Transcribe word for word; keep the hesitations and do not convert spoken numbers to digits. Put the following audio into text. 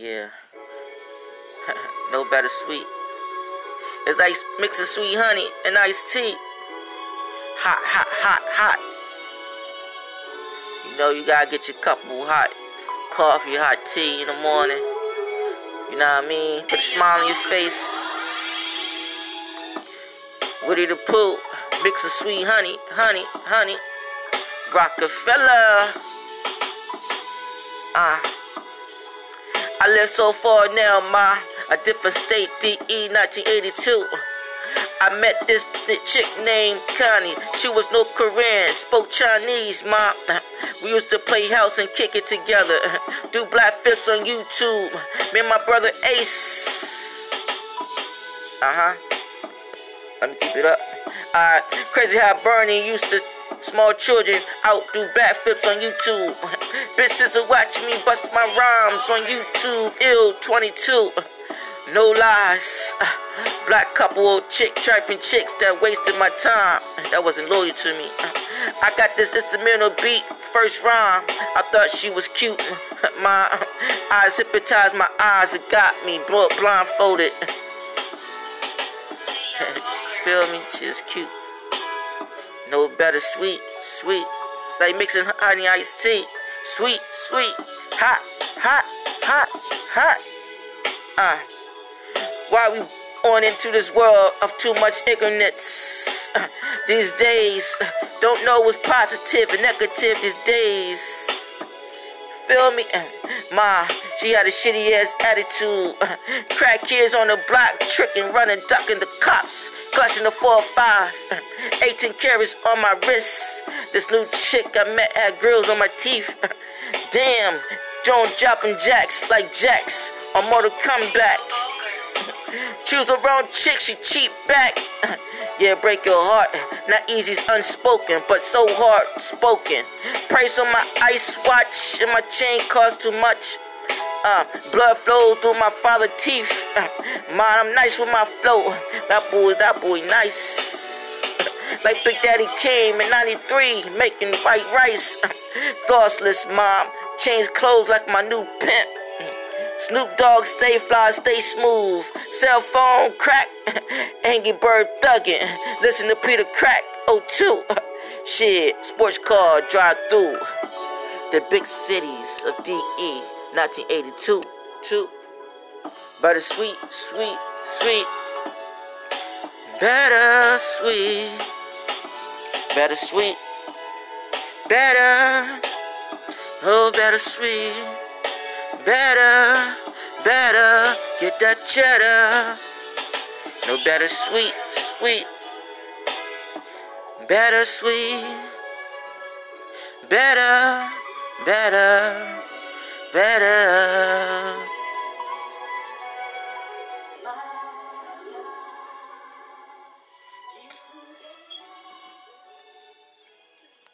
Yeah. No better sweet. It's like mixing sweet honey and iced tea. Hot, hot, hot, hot. You know you gotta get your couple hot coffee, hot tea in the morning. You know what I mean? Put a smile on your face. Woody the Pooh, mix of sweet honey, honey, honey. Rockefeller. Ah. Uh. I live so far now, ma. A different state, D E nineteen eighty-two. I met this, this chick named Connie. She was North Korean, spoke Chinese, ma. We used to play house and kick it together. Do black flips on YouTube. Me and my brother Ace. Uh-huh. Let me keep it up. Alright. Crazy how Bernie used to small children out do backflips on YouTube. Bitches are watching me bust my rhymes on YouTube. Ill twenty-two. No lies. Black couple old chick trifling chicks that wasted my time. That wasn't loyal to me. I got this instrumental beat, first rhyme. I thought she was cute. My eyes hypnotized my eyes. It got me blindfolded. Feel me? She is cute. No better sweet, sweet. It's like mixing honey iced tea. Sweet, sweet. Hot, hot, hot, hot. Ah. Uh. Why we on into this world of too much ignorance uh, these days? Don't know what's positive and negative these days. Feel me? Ma, she had a shitty ass attitude. Crack kids on the block, tricking, running, ducking the cops, clutching the four five. eighteen carats on my wrist. This new chick I met had grills on my teeth. Damn, don't dropping jacks like jacks on Mortal Kombat. Choose the wrong chick, she cheap back. Yeah, break your heart. Not easy's unspoken, but so hard spoken. Price on my ice watch and my chain cost too much. Uh, blood flows through my father's teeth. Uh, man, I'm nice with my flow. That boy, that boy, nice. Like Big Daddy came in ninety-three, making white rice. Flossless, mom. Change clothes like my new pimp. Snoop Dogg, stay fly, stay smooth. Cell phone crack, Angry Bird thuggin'. Listen to Peter Crack, oh two. Shit, sports car drive through. The big cities of D E, nineteen eighty-two. Two. Better sweet, sweet, sweet. Better sweet. Better sweet. Better. Oh, better sweet. Better, better, get that cheddar. No better sweet, sweet. Better sweet. Better, better, better.